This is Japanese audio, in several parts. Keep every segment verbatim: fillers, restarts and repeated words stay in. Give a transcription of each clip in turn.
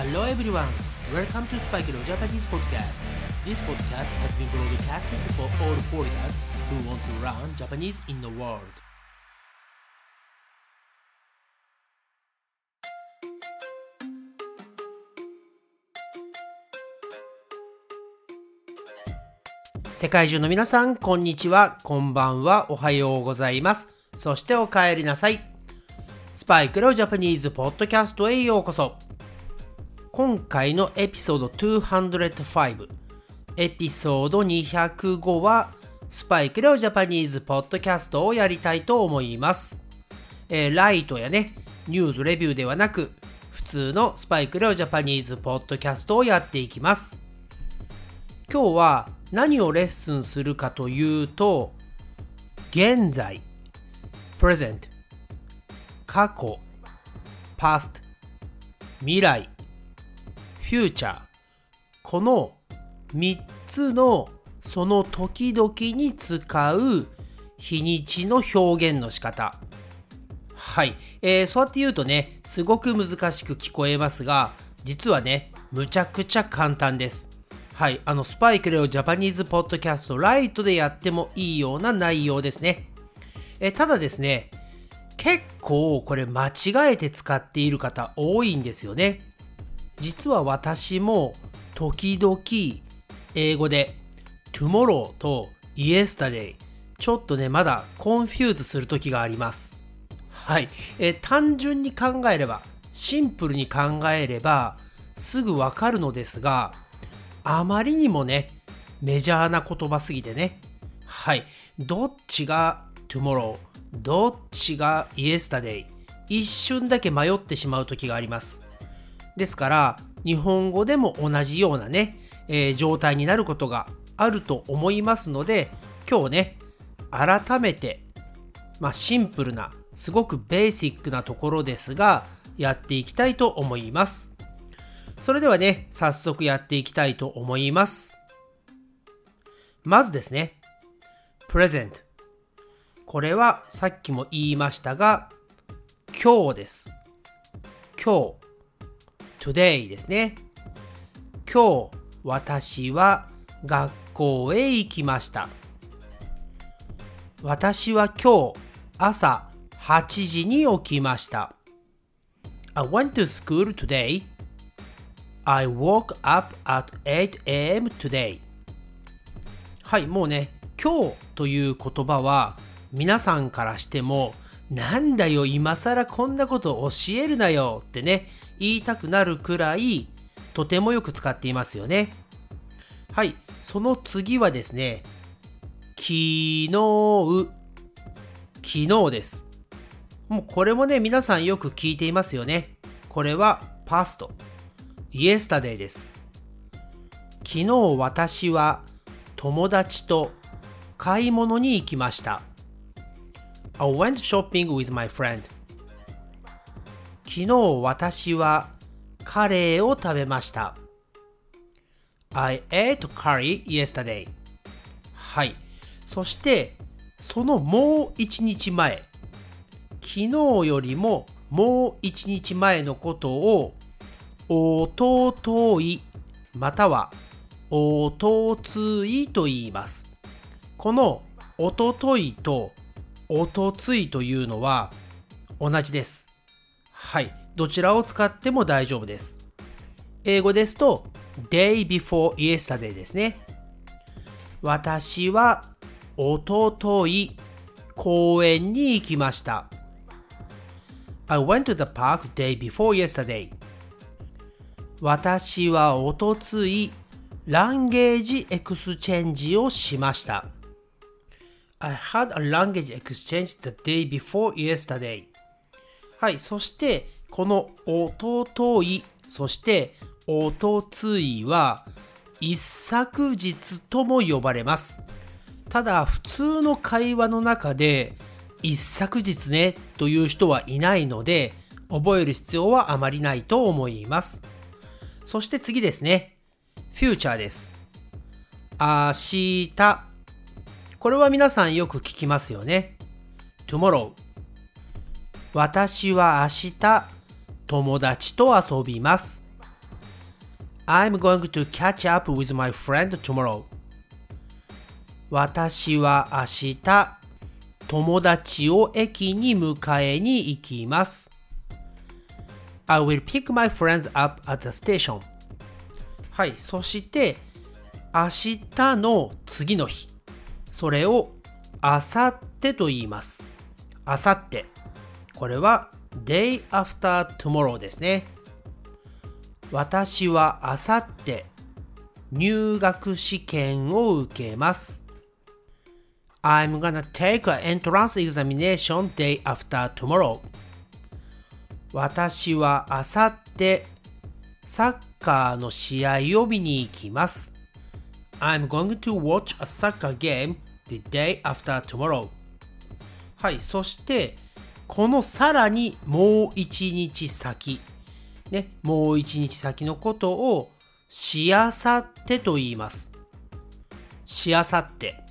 Hello everyone! Welcome to Spike Reo Japanese Podcast. This podcast has been broadcasted for all foreigners who want to learn Japanese in the world. 世界中の皆さん、こんにちは、こんばんは、おはようございます。そしてお帰りなさい。スパイクのジャパニーズポッドキャストへようこそ。今回のエピソードにひゃくご、エピソードにひゃくごはスパイクのジャパニーズポッドキャストをやりたいと思います。えー、ライトやね、ニュースレビューではなく、普通のスパイクのジャパニーズポッドキャストをやっていきます。今日は何をレッスンするかというと、現在、present、過去、past、未来、future、このみっつのその時々に使う日にちの表現の仕方。はい、えー、そうやって言うとね、すごく難しく聞こえますが、実はね、むちゃくちゃ簡単です。はい、あのスパイクレオジャパニーズポッドキャストライトでやってもいいような内容ですね。えただですね、結構これ間違えて使っている方多いんですよね。実は私も時々英語で tomorrow と yesterday ちょっとねまだコンフューズする時があります。はい、え単純に考えればシンプルに考えればすぐわかるのですが、あまりにもね、メジャーな言葉すぎてね。はい。どっちが tomorrow、どっちが yesterday、一瞬だけ迷ってしまう時があります。ですから、日本語でも同じようなね、えー、状態になることがあると思いますので、今日ね、改めて、まあシンプルな、すごくベーシックなところですが、やっていきたいと思います。それではね、早速やっていきたいと思います。まずですね、present。これはさっきも言いましたが、今日です。今日、today ですね。今日、私は学校へ行きました。私は今日、朝はちじに起きました。I went to school today.I woke up at エイトエーエム today. はい、もうね、今日という言葉は皆さんからしてもなんだよ、今更こんなこと教えるなよってね、言いたくなるくらいとてもよく使っていますよね。はい、その次はですね、昨日、昨日です。もうこれもね、皆さんよく聞いていますよね。これはパスト。Yesterday です。昨日私は友達と買い物に行きました。I went shopping with my friend. 昨日私はカレーを食べました。I ate curry yesterday. はい。そしてそのもう一日前、昨日よりももう一日前のことをおとといまたはおとついと言います。このおとといとおとついというのは同じです。はい、どちらを使っても大丈夫です。英語ですと day before yesterday ですね。私はおととい公園に行きました。I went to the park day before yesterday.私はおとついランゲージエクスチェンジをしました。I had a language exchange the day before yesterday. はい、そしてこのおととい、そしておとついは一昨日とも呼ばれます。ただ普通の会話の中で一昨日ねという人はいないので覚える必要はあまりないと思います。そして次ですね。フューチャーです。明日。これは皆さんよく聞きますよね。tomorrow。私は明日、友達と遊びます。I'm going to catch up with my friend tomorrow. 私は明日、友達を駅に迎えに行きます。I will pick my friends up at the station. はい、そして明日の次の日、それをあさってと言います。あさって。これは day after tomorrow ですね。私はあさって入学試験を受けます。I'm gonna take an entrance examination day after tomorrow. 私はあさってサッカーの試合を見に行きます。I'm going to watch a soccer game the day after tomorrow. はい、そしてこのさらにもう一日先。ね、もう一日先のことをしあさってと言います。しあさって。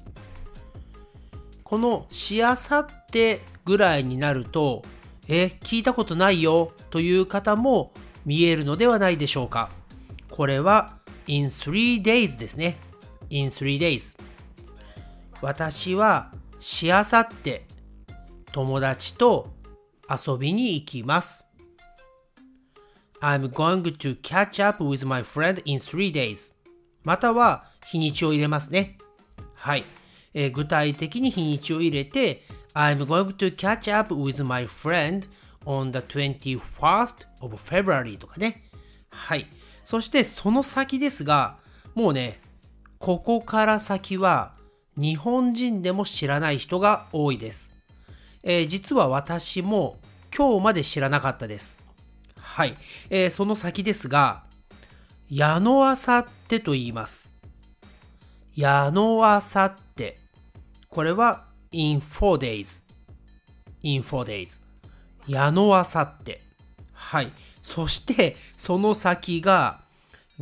このしあさってぐらいになると、え、聞いたことないよという方も見えるのではないでしょうか。これは in three days ですね。in three days。私はしあさって友達と遊びに行きます。I'm going to catch up with my friend in three days. または日にちを入れますね。はい、えー。具体的に日にちを入れて、I'm going to catch up with my friend on the twenty-first of February とかね。はい。そしてその先ですが、もうね、ここから先は日本人でも知らない人が多いです。えー、実は私も今日まで知らなかったです。はい、えー、その先ですが、矢のあさってと言います。矢のあさって。これは in four days。in four days。矢のあさって。はい。そして、その先が、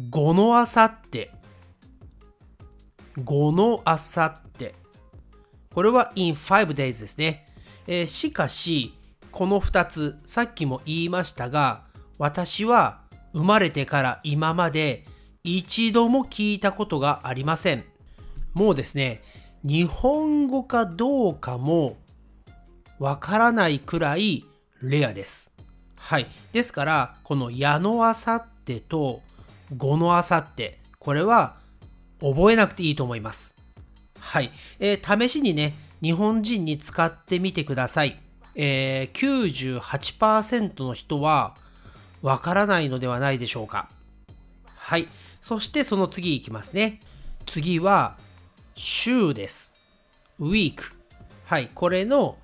ごのあさって。ごのあさって。これは in five days ですね。えー、しかし、このふたつ、さっきも言いましたが、私は生まれてから今まで一度も聞いたことがありません。もうですね、日本語かどうかもわからないくらいレアです。はい。ですから、この矢のあさってと語のあさって、これは覚えなくていいと思います。はい。えー、試しにね、日本人に使ってみてください。えー、きゅうじゅうはちパーセント の人はわからないのではないでしょうか。はい。そしてその次いきますね。次は週です。week。はい。これの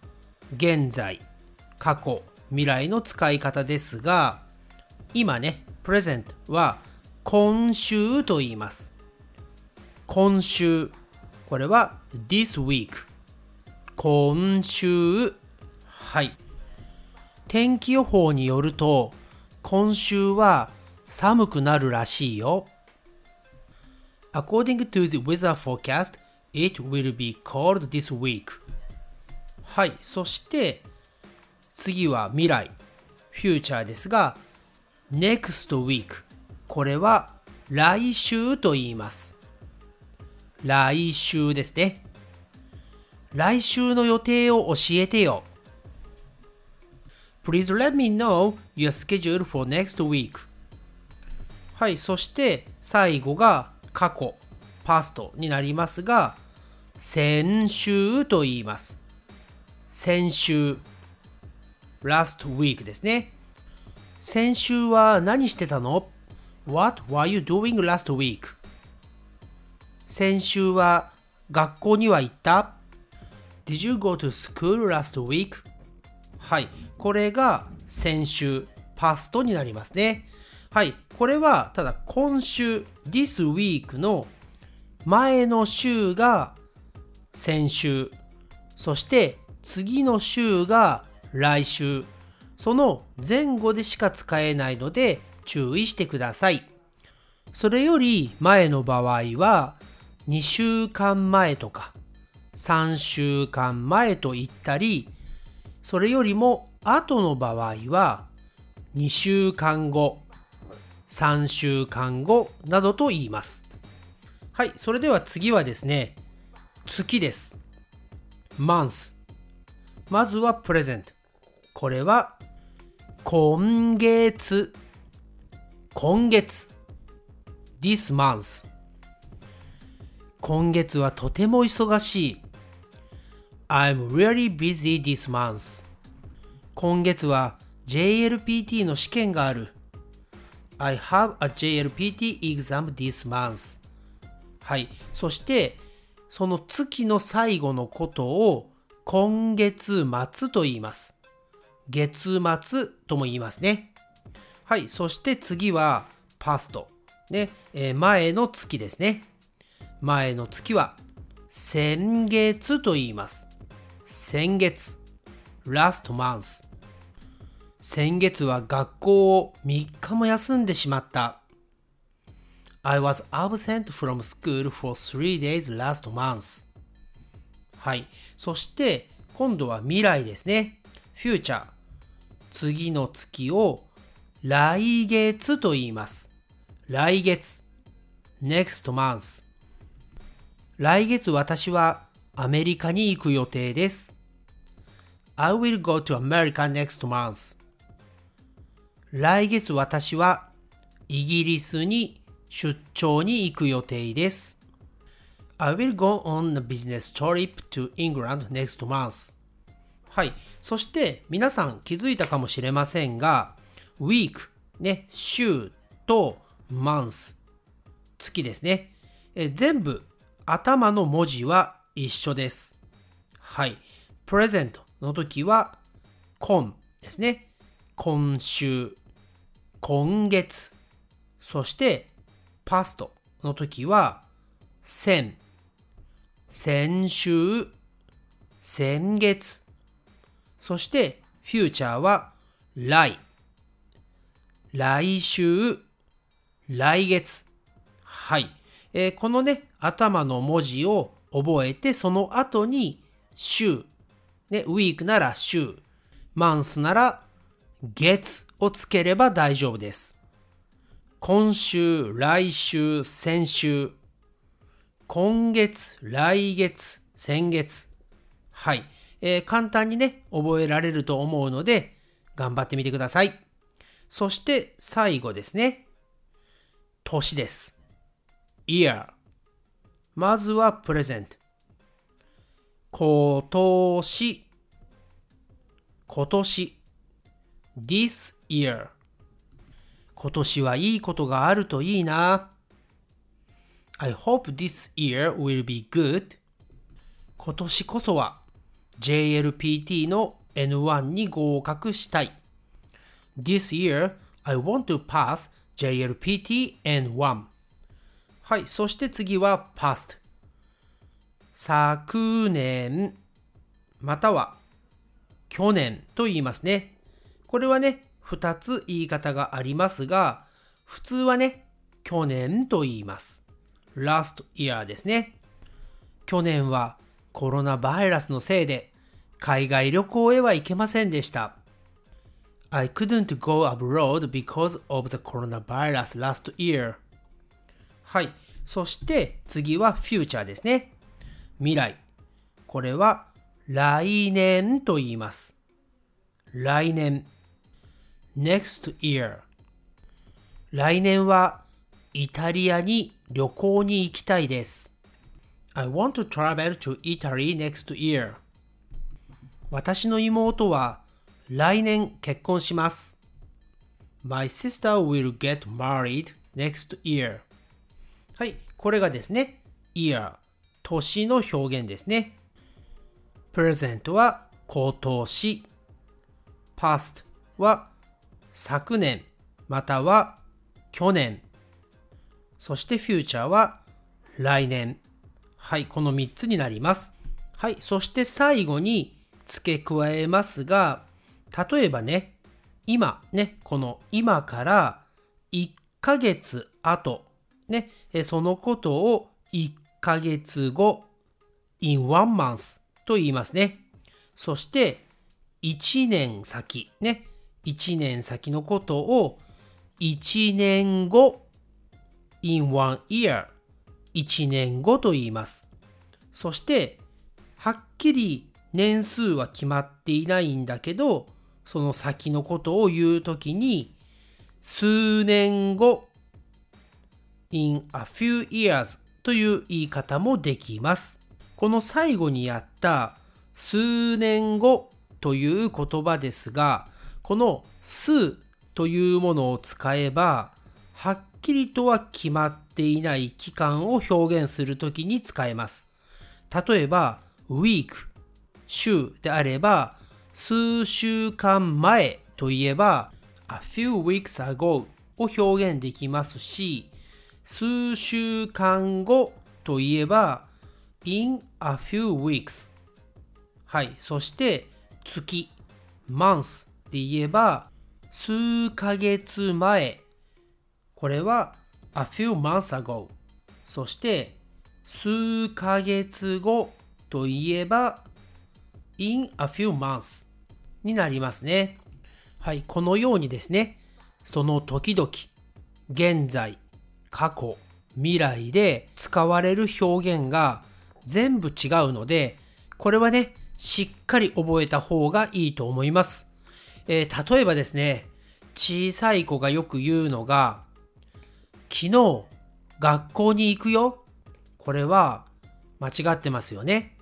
現在、過去、未来の使い方ですが、今ね、present は今週と言います。今週。これは this week。今週。はい。天気予報によると、今週は寒くなるらしいよ。According to the weather forecast, it will be cold this week. はい、そして次は未来、future ですが、next week。これは来週と言います。来週ですね。来週の予定を教えてよ。Please let me know your schedule for next week. はい、そして最後が過去、past になりますが、先週と言います。先週、last week ですね。先週は何してたの ?What were you doing last week? 先週は学校には行った ?Did you go to school last week?はい、これが先週、パストになりますね。はい、これはただ今週、this week の前の週が先週、そして次の週が来週、その前後でしか使えないので注意してください。それより前の場合はにしゅうかんまえとかさんしゅうかんまえと言ったり、それよりも後の場合はにしゅうかんご、さんしゅうかんごなどと言います。はい、それでは次はですね、月です。month。まずは present。これは今月。今月。this month。今月はとても忙しい。I'm really busy this month。今月は ジェイエルピーティー の試験がある。I have a ジェイエルピーティー exam this month。はい。そして、その月の最後のことを今月末と言います。月末とも言いますね。はい。そして次は past。ね。えー、前の月ですね。前の月は先月と言います。先月。last month。先月は学校をみっかも休んでしまった。I was absent from school for three days last month。はい。そして、今度は未来ですね。future。次の月を来月と言います。来月。next month。来月私はアメリカに行く予定です。I will go to America next month。来月私はイギリスに出張に行く予定です。I will go on a business trip to England next month。はい。そして皆さん気づいたかもしれませんが、week ね、週と month 月ですね。え全部頭の文字は一緒です。はい。present の時は今ですね。今週、今月、そしてパストの時は先、先週、先月、そしてフューチャーは来、来週、来月。はい。えー、このね、頭の文字を覚えて、その後に週、ね、ウィークなら週、マンスなら月をつければ大丈夫です。今週、来週、先週。今月、来月、先月。はい、えー。簡単にね、覚えられると思うので、頑張ってみてください。そして、最後ですね。年です。year。まずは、プレゼント。今年。今年。This year。今年はいいことがあるといいな。I hope this year will be good。今年こそは ジェイエルピーティー の エヌワン に合格したい。This year, I want to pass ジェイエルピーティー エヌワン。はい、そして次は past。昨年、または去年と言いますね。これはね、二つ言い方がありますが、普通はね、去年と言います。last year ですね。去年はコロナバイラスのせいで海外旅行へは行けませんでした。I couldn't go abroad because of the coronavirus last year。はい。そして次は future ですね。未来。これは来年と言います。来年。next year。 来年はイタリアに旅行に行きたいです。I want to travel to Italy next year。 私の妹は来年結婚します。My sister will get married next year。 はい、これがですね、year、年の表現ですね。present は今年、past は昨年または去年、そしてフューチャーは来年。はい、このみっつになります。はい、そして最後に付け加えますが、例えばね、今ね、この今からいっかげつあと、ね、そのことをいっかげつご、in one month と言いますね。そしていちねん先ね。いちねん先のことをいちねんご in one year いちねんごと言います。そしてはっきり年数は決まっていないんだけど、その先のことを言うときに数年後 in a few years という言い方もできます。この最後にやった数年後という言葉ですが、この数というものを使えば、はっきりとは決まっていない期間を表現するときに使えます。例えば、week、週であれば、数週間前といえば、a few weeks ago を表現できますし、数週間後といえば、in a few weeks。はい、そして月、month で言えば、数ヶ月前。これは a few months ago。そして数ヶ月後といえば in a few months になりますね。はい、このようにですね、その時々、現在、過去、未来で使われる表現が全部違うので、これはね、しっかり覚えた方がいいと思います。えー、例えばですね、小さい子がよく言うのが、昨日学校に行くよ。これは間違ってますよね。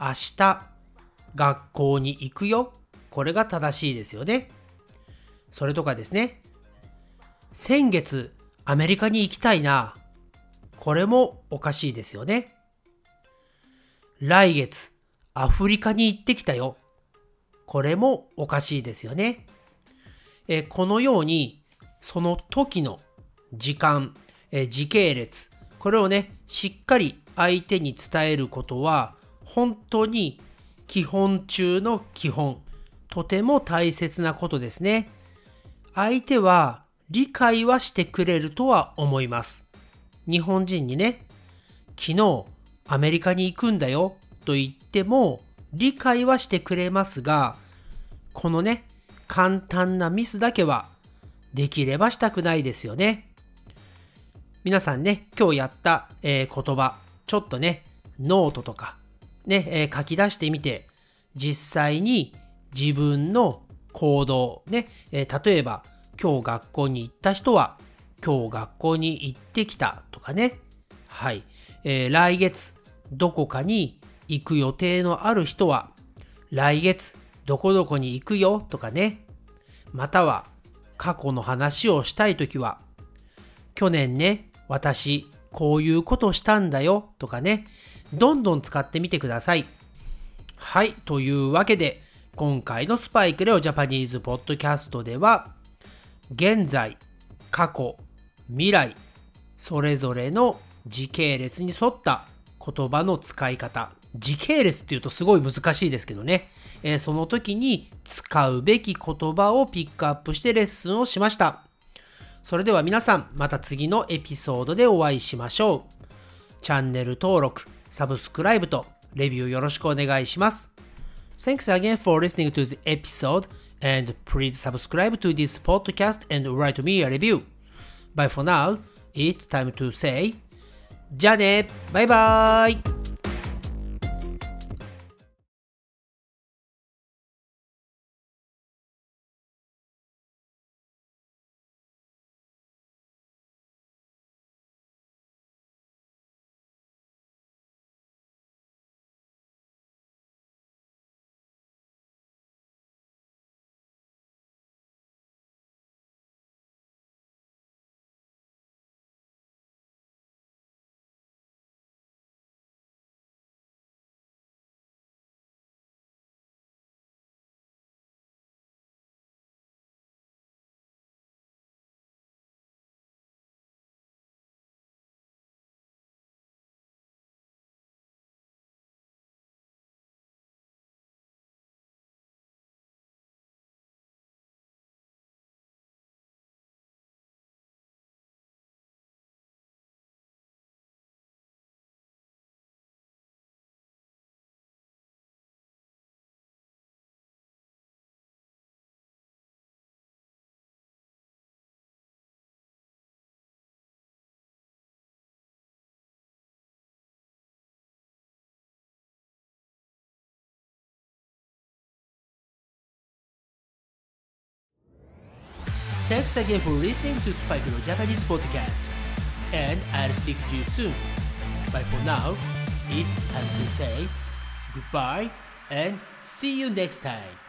明日学校に行くよ。これが正しいですよね。それとかですね、先月アメリカに行きたいな。これもおかしいですよね。来月アフリカに行ってきたよ。これもおかしいですよね。えこのように、その時の時間、え時系列、これをね、しっかり相手に伝えることは、本当に基本中の基本、とても大切なことですね。相手は理解はしてくれるとは思います。日本人にね、昨日アメリカに行くんだよと言っても、理解はしてくれますが、このね、簡単なミスだけはできればしたくないですよね。皆さんね、今日やった、えー、言葉、ちょっとね、ノートとかね、えー、書き出してみて、実際に自分の行動ね、えー、例えば今日学校に行った人は今日学校に行ってきたとかね、はい、えー、来月どこかに行く予定のある人は、来月どこどこに行くよとかね。または過去の話をしたいときは、去年ね、私こういうことしたんだよとかね。どんどん使ってみてください。はい、というわけで今回のスパイクレオジャパニーズポッドキャストでは、現在、過去、未来、それぞれの時系列に沿った言葉の使い方。時系列っていうとすごい難しいですけどね、えー、その時に使うべき言葉をピックアップしてレッスンをしました。それでは皆さん、また次のエピソードでお会いしましょう。チャンネル登録、サブスクライブとレビューよろしくお願いします。Thanks again for listening to the episode and please subscribe to this podcast and write me a review. Bye for now, it's time to sayじゃあね、バイバーイ。Thanks again for listening to Spike Reo Japanese Podcast, and I'll speak to you soon. But for now, it's time to say goodbye and see you next time.